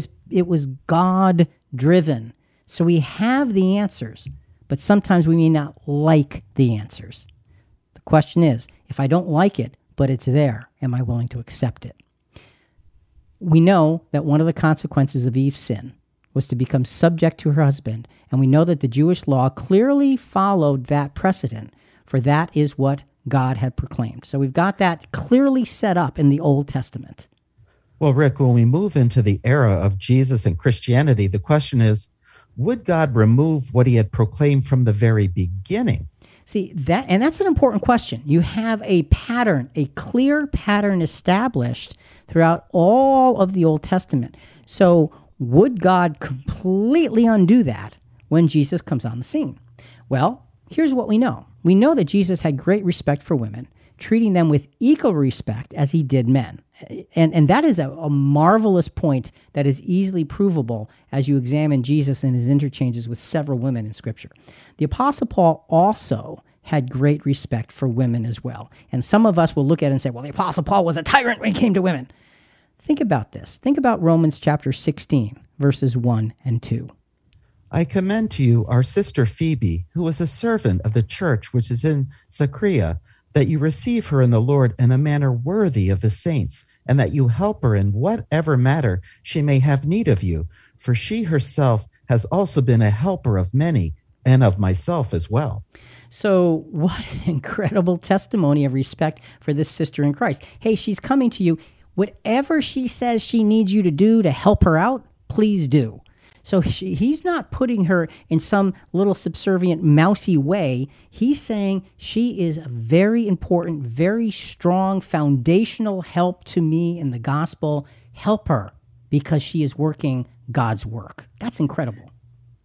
was God-driven. So we have the answers, but sometimes we may not like the answers. The question is, if I don't like it, but it's there, am I willing to accept it? We know that one of the consequences of Eve's sin was to become subject to her husband, and we know that the Jewish law clearly followed that precedent for that is what God had proclaimed. So we've got that clearly set up in the Old Testament. Well, Rick, when we move into the era of Jesus and Christianity, the question is, would God remove what he had proclaimed from the very beginning? See, that, and that's an important question. You have a pattern, a clear pattern established throughout all of the Old Testament. So would God completely undo that when Jesus comes on the scene? Well, here's what we know. We know that Jesus had great respect for women, treating them with equal respect as he did men. And that is a marvelous point that is easily provable as you examine Jesus and his interchanges with several women in Scripture. The Apostle Paul also had great respect for women as well. And some of us will look at it and say, well, the Apostle Paul was a tyrant when it came to women. Think about this. Think about Romans chapter 16, verses 1 and 2. I commend to you our sister Phoebe, who was a servant of the church which is in Zacchaea, that you receive her in the Lord in a manner worthy of the saints, and that you help her in whatever matter she may have need of you. For she herself has also been a helper of many, and of myself as well. So what an incredible testimony of respect for this sister in Christ. Hey, she's coming to you. Whatever she says she needs you to do to help her out, please do. So he's not putting her in some little subservient, mousy way. He's saying she is a very important, very strong, foundational help to me in the gospel. Help her because she is working God's work. That's incredible.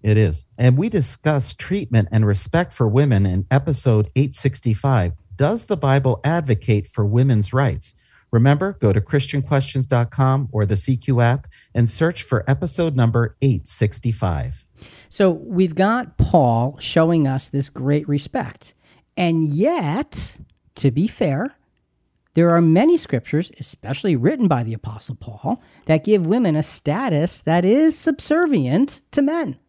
It is. And we discussed treatment and respect for women in episode 865. Does the Bible advocate for women's rights? Remember, go to ChristianQuestions.com or the CQ app and search for episode number 865. So we've got Paul showing us this great respect. And yet, to be fair, there are many scriptures, especially written by the Apostle Paul, that give women a status that is subservient to men.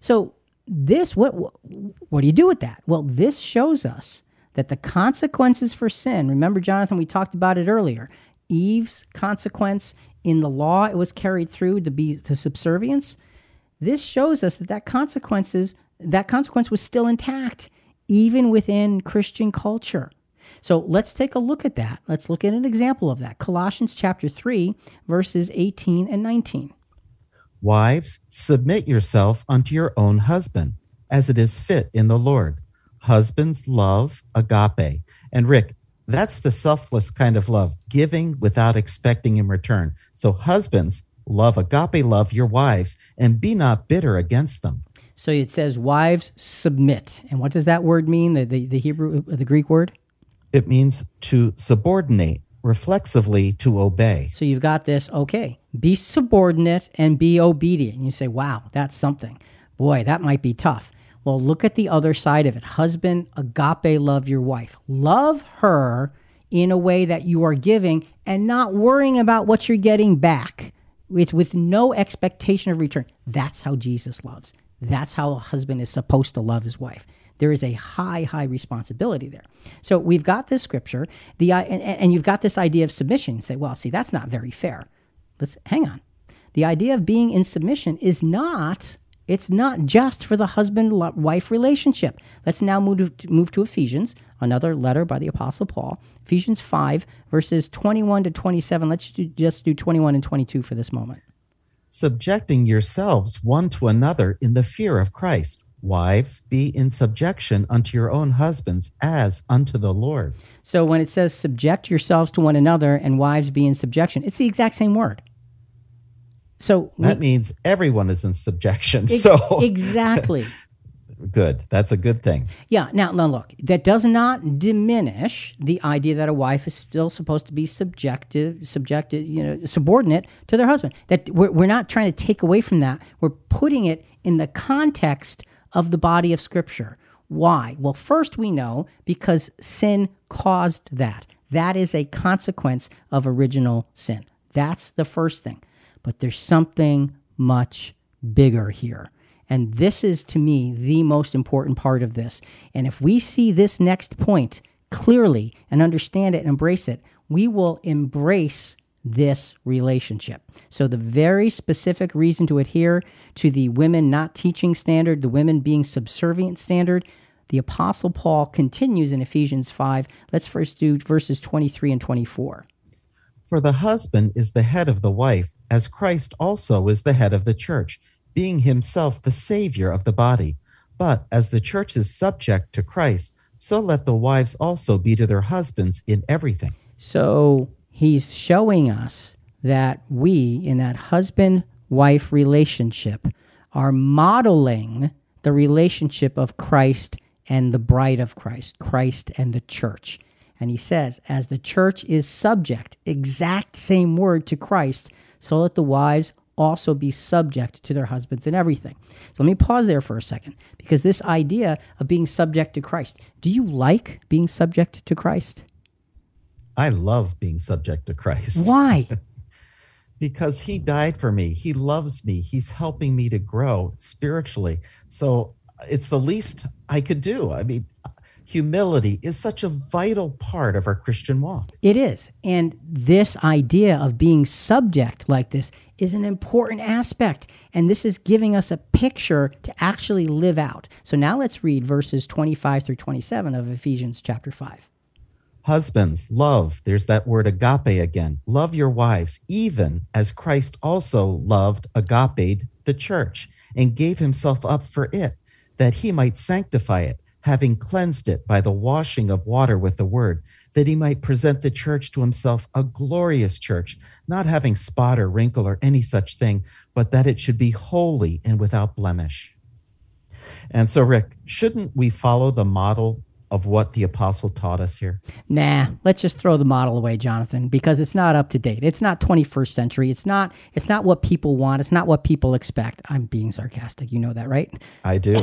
So this, what do you do with that? Well, this shows us that the consequences for sin, remember, Jonathan, we talked about it earlier, Eve's consequence in the law, it was carried through to be to subservience. This shows us that that consequence was still intact, even within Christian culture. So let's take a look at that. Let's look at an example of that. Colossians chapter 3, verses 18 and 19. Wives, submit yourself unto your own husband, as it is fit in the Lord. Husbands, love, agape. And Rick, that's the selfless kind of love, giving without expecting in return. So husbands, love, agape, love your wives, and be not bitter against them. So it says, wives, submit. And what does that word mean, the Greek word? It means to subordinate, reflexively to obey. So you've got this, okay, be subordinate and be obedient. And you say, wow, that's something. Boy, that might be tough. Well, look at the other side of it. Husband, agape, love your wife. Love her in a way that you are giving and not worrying about what you're getting back. It's with no expectation of return. That's how Jesus loves. That's how a husband is supposed to love his wife. There is a high, high responsibility there. So we've got this scripture, and you've got this idea of submission. You say, well, see, that's not very fair. Let's hang on. The idea of being in submission is not... It's not just for the husband-wife relationship. Let's now move to Ephesians, another letter by the Apostle Paul. Ephesians 5, verses 21 to 27. Let's just do 21 and 22 for this moment. Subjecting yourselves one to another in the fear of Christ. Wives, be in subjection unto your own husbands as unto the Lord. So when it says subject yourselves to one another and wives be in subjection, it's the exact same word. So that means everyone is in subjection. Exactly. Good. That's a good thing. Yeah. Now, look, that does not diminish the idea that a wife is still supposed to be subordinate to their husband. That we're not trying to take away from that. We're putting it in the context of the body of Scripture. Why? Well, first we know because sin caused that. That is a consequence of original sin. That's the first thing. But there's something much bigger here. And this is, to me, the most important part of this. And if we see this next point clearly and understand it and embrace it, we will embrace this relationship. So the very specific reason to adhere to the women not teaching standard, the women being subservient standard, the Apostle Paul continues in Ephesians 5. Let's first do verses 23 and 24. For the husband is the head of the wife, as Christ also is the head of the church, being himself the Savior of the body. But as the church is subject to Christ, so let the wives also be to their husbands in everything. So he's showing us that we, in that husband-wife relationship, are modeling the relationship of Christ and the bride of Christ, Christ and the church. And he says, as the church is subject, exact same word, to Christ, so let the wives also be subject to their husbands in everything. So let me pause there for a second, because this idea of being subject to Christ, do you like being subject to Christ? I love being subject to Christ. Why? Because he died for me. He loves me. He's helping me to grow spiritually. So it's the least I could do. I mean, humility is such a vital part of our Christian walk. It is. And this idea of being subject like this is an important aspect. And this is giving us a picture to actually live out. So now let's read verses 25 through 27 of Ephesians chapter 5. Husbands, love, there's that word agape again, love your wives, even as Christ also loved, agaped the church, and gave himself up for it, that he might sanctify it, having cleansed it by the washing of water with the word, that he might present the church to himself a glorious church, not having spot or wrinkle or any such thing, but that it should be holy and without blemish. And so, Rick, shouldn't we follow the model of what the apostle taught us here? Nah, let's just throw the model away, Jonathan, because it's not up to date. It's not 21st century. It's not what people want. It's not what people expect. I'm being sarcastic. You know that, right? I do.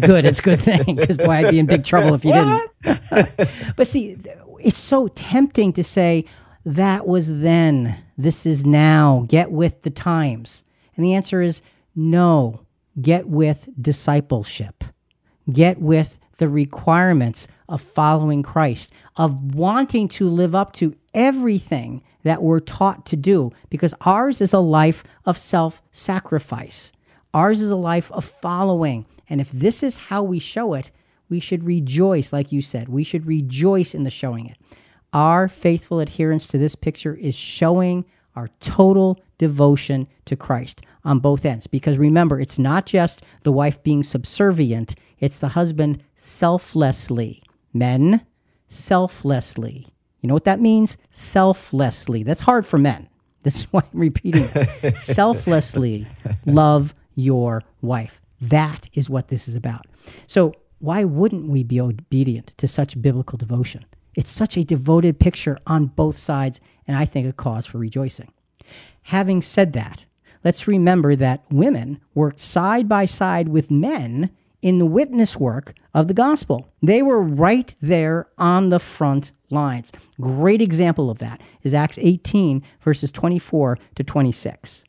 Good. It's a good thing, because, boy, I'd be in big trouble if you didn't. But see, it's so tempting to say, that was then, this is now, get with the times. And the answer is no, get with discipleship. Get with the requirements of following Christ, of wanting to live up to everything that we're taught to do, because ours is a life of self-sacrifice. Ours is a life of following. And if this is how we show it, we should rejoice, like you said. We should rejoice in the showing it. Our faithful adherence to this picture is showing our total devotion to Christ on both ends. Because remember, it's not just the wife being subservient, it's the husband selflessly. Men, selflessly. You know what that means? Selflessly. That's hard for men. This is why I'm repeating it. Selflessly love your wife. That is what this is about. So why wouldn't we be obedient to such biblical devotion? It's such a devoted picture on both sides, and I think a cause for rejoicing. Having said that, let's remember that women worked side by side with men in the witness work of the gospel. They were right there on the front lines. Great example of that is Acts 18, verses 24 to 26.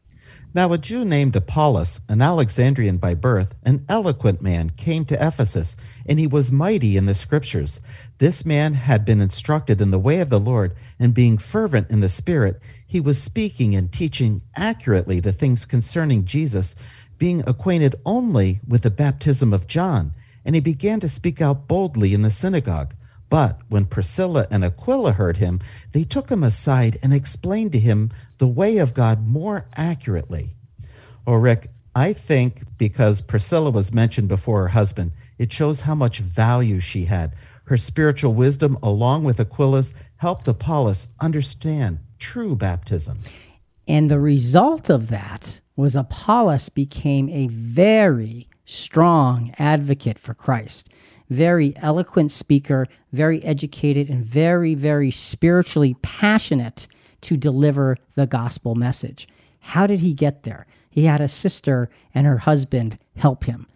Now a Jew named Apollos, an Alexandrian by birth, an eloquent man, came to Ephesus, and he was mighty in the Scriptures. This man had been instructed in the way of the Lord, and being fervent in the Spirit, he was speaking and teaching accurately the things concerning Jesus, being acquainted only with the baptism of John, and he began to speak out boldly in the synagogue. But when Priscilla and Aquila heard him, they took him aside and explained to him the way of God more accurately. Oh, Rick, I think because Priscilla was mentioned before her husband, it shows how much value she had. Her spiritual wisdom, along with Aquila's, helped Apollos understand true baptism. And the result of that was Apollos became a very strong advocate for Christ. Very eloquent speaker, very educated, and very, very spiritually passionate to deliver the gospel message. How did he get there? He had a sister and her husband help him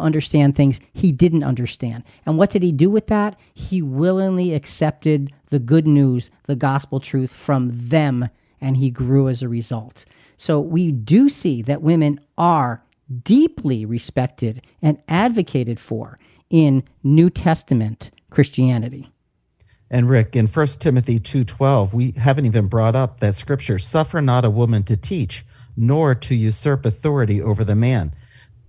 understand things he didn't understand. And what did he do with that? He willingly accepted the good news, the gospel truth from them, and he grew as a result. So we do see that women are deeply respected and advocated for in New Testament Christianity. And Rick, in 1 Timothy 2:12, we haven't even brought up that scripture, suffer not a woman to teach, nor to usurp authority over the man.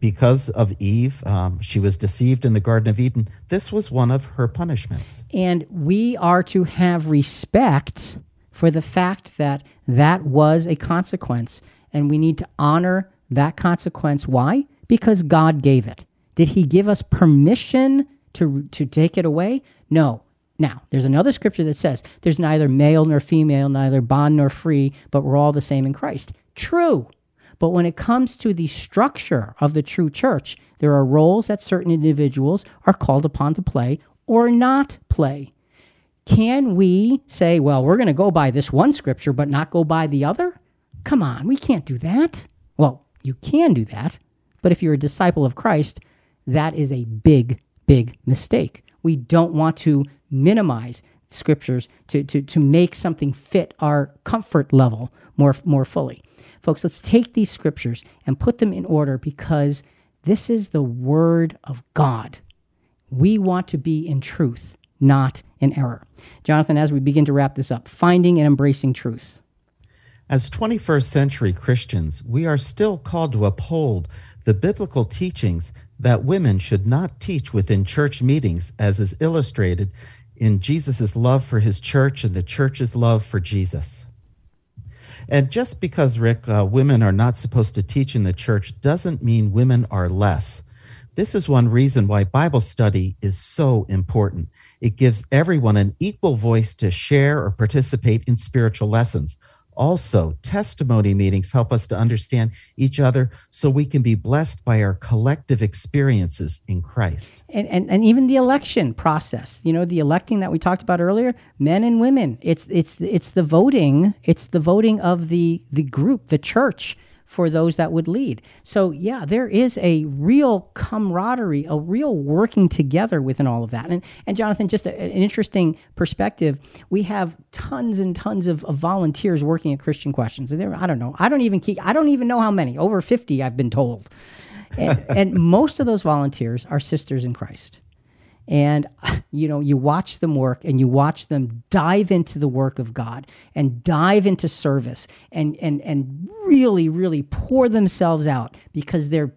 because of Eve, she was deceived in the Garden of Eden. This was one of her punishments. And we are to have respect for the fact that that was a consequence, and we need to honor that consequence. Why? Because God gave it. Did he give us permission to take it away? No. Now, there's another scripture that says, there's neither male nor female, neither bond nor free, but we're all the same in Christ. True. But when it comes to the structure of the true church, there are roles that certain individuals are called upon to play or not play. Can we say, well, we're going to go by this one scripture but not go by the other? Come on, we can't do that. Well, you can do that, but if you're a disciple of Christ, that is a big, big mistake. We don't want to minimize scriptures to make something fit our comfort level more fully. Folks, let's take these scriptures and put them in order, because this is the word of God. We want to be in truth, not in error. Jonathan, as we begin to wrap this up, finding and embracing truth. As 21st century Christians, we are still called to uphold the biblical teachings that women should not teach within church meetings, as is illustrated in Jesus' love for his church and the church's love for Jesus. And just because, Rick, women are not supposed to teach in the church doesn't mean women are less. This is one reason why Bible study is so important. It gives everyone an equal voice to share or participate in spiritual lessons. Also, testimony meetings help us to understand each other so we can be blessed by our collective experiences in Christ. And even the election process, you know, the electing that we talked about earlier, men and women, it's the voting, of the group, the church, for those that would lead. So yeah, there is a real camaraderie, a real working together within all of that. And Jonathan, just an interesting perspective, we have tons and tons of volunteers working at Christian Questions. There, I don't even know how many, over 50 I've been told. And most of those volunteers are sisters in Christ. And, you know, you watch them work and you watch them dive into the work of God and dive into service and really, really pour themselves out, because they're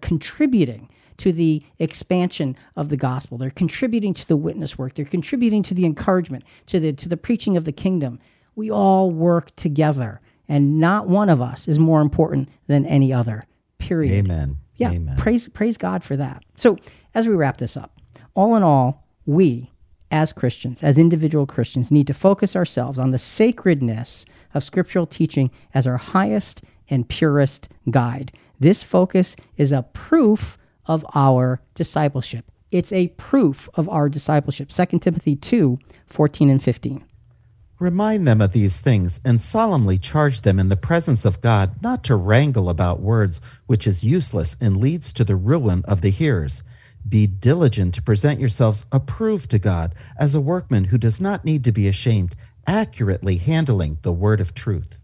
contributing to the expansion of the gospel. They're contributing to the witness work. They're contributing to the encouragement, to the preaching of the kingdom. We all work together, and not one of us is more important than any other, period. Amen. Yeah, amen. Praise God for that. So as we wrap this up, all in all, we, as Christians, as individual Christians, need to focus ourselves on the sacredness of scriptural teaching as our highest and purest guide. This focus is a proof of our discipleship. It's a proof of our discipleship. 2 Timothy 2, 14 and 15. Remind them of these things and solemnly charge them in the presence of God not to wrangle about words, which is useless and leads to the ruin of the hearers. Be diligent to present yourselves approved to God as a workman who does not need to be ashamed, accurately handling the word of truth.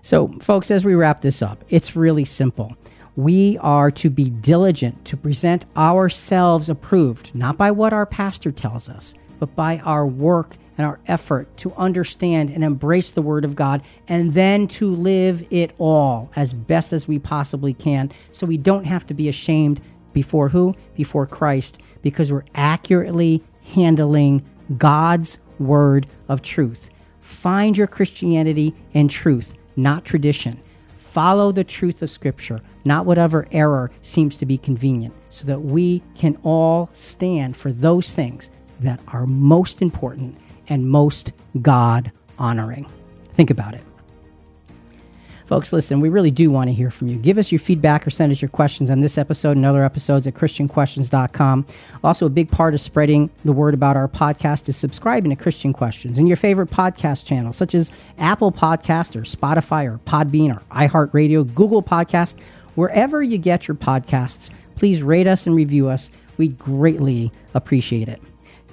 So, folks, as we wrap this up, it's really simple. We are to be diligent to present ourselves approved, not by what our pastor tells us, but by our work and our effort to understand and embrace the word of God, and then to live it all as best as we possibly can, so we don't have to be ashamed. Before who? Before Christ, because we're accurately handling God's word of truth. Find your Christianity in truth, not tradition. Follow the truth of Scripture, not whatever error seems to be convenient, so that we can all stand for those things that are most important and most God-honoring. Think about it. Folks, listen, we really do want to hear from you. Give us your feedback or send us your questions on this episode and other episodes at ChristianQuestions.com. Also, a big part of spreading the word about our podcast is subscribing to Christian Questions and your favorite podcast channel, such as Apple Podcasts or Spotify or Podbean or iHeartRadio, Google Podcasts. Wherever you get your podcasts, please rate us and review us. We greatly appreciate it.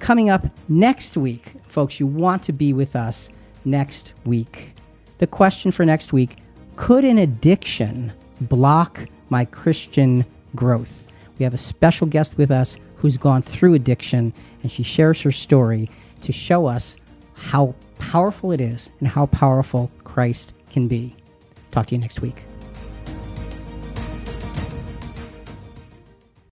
Coming up next week, folks, you want to be with us next week. The question for next week: could an addiction block my Christian growth? We have a special guest with us who's gone through addiction, and she shares her story to show us how powerful it is and how powerful Christ can be. Talk to you next week.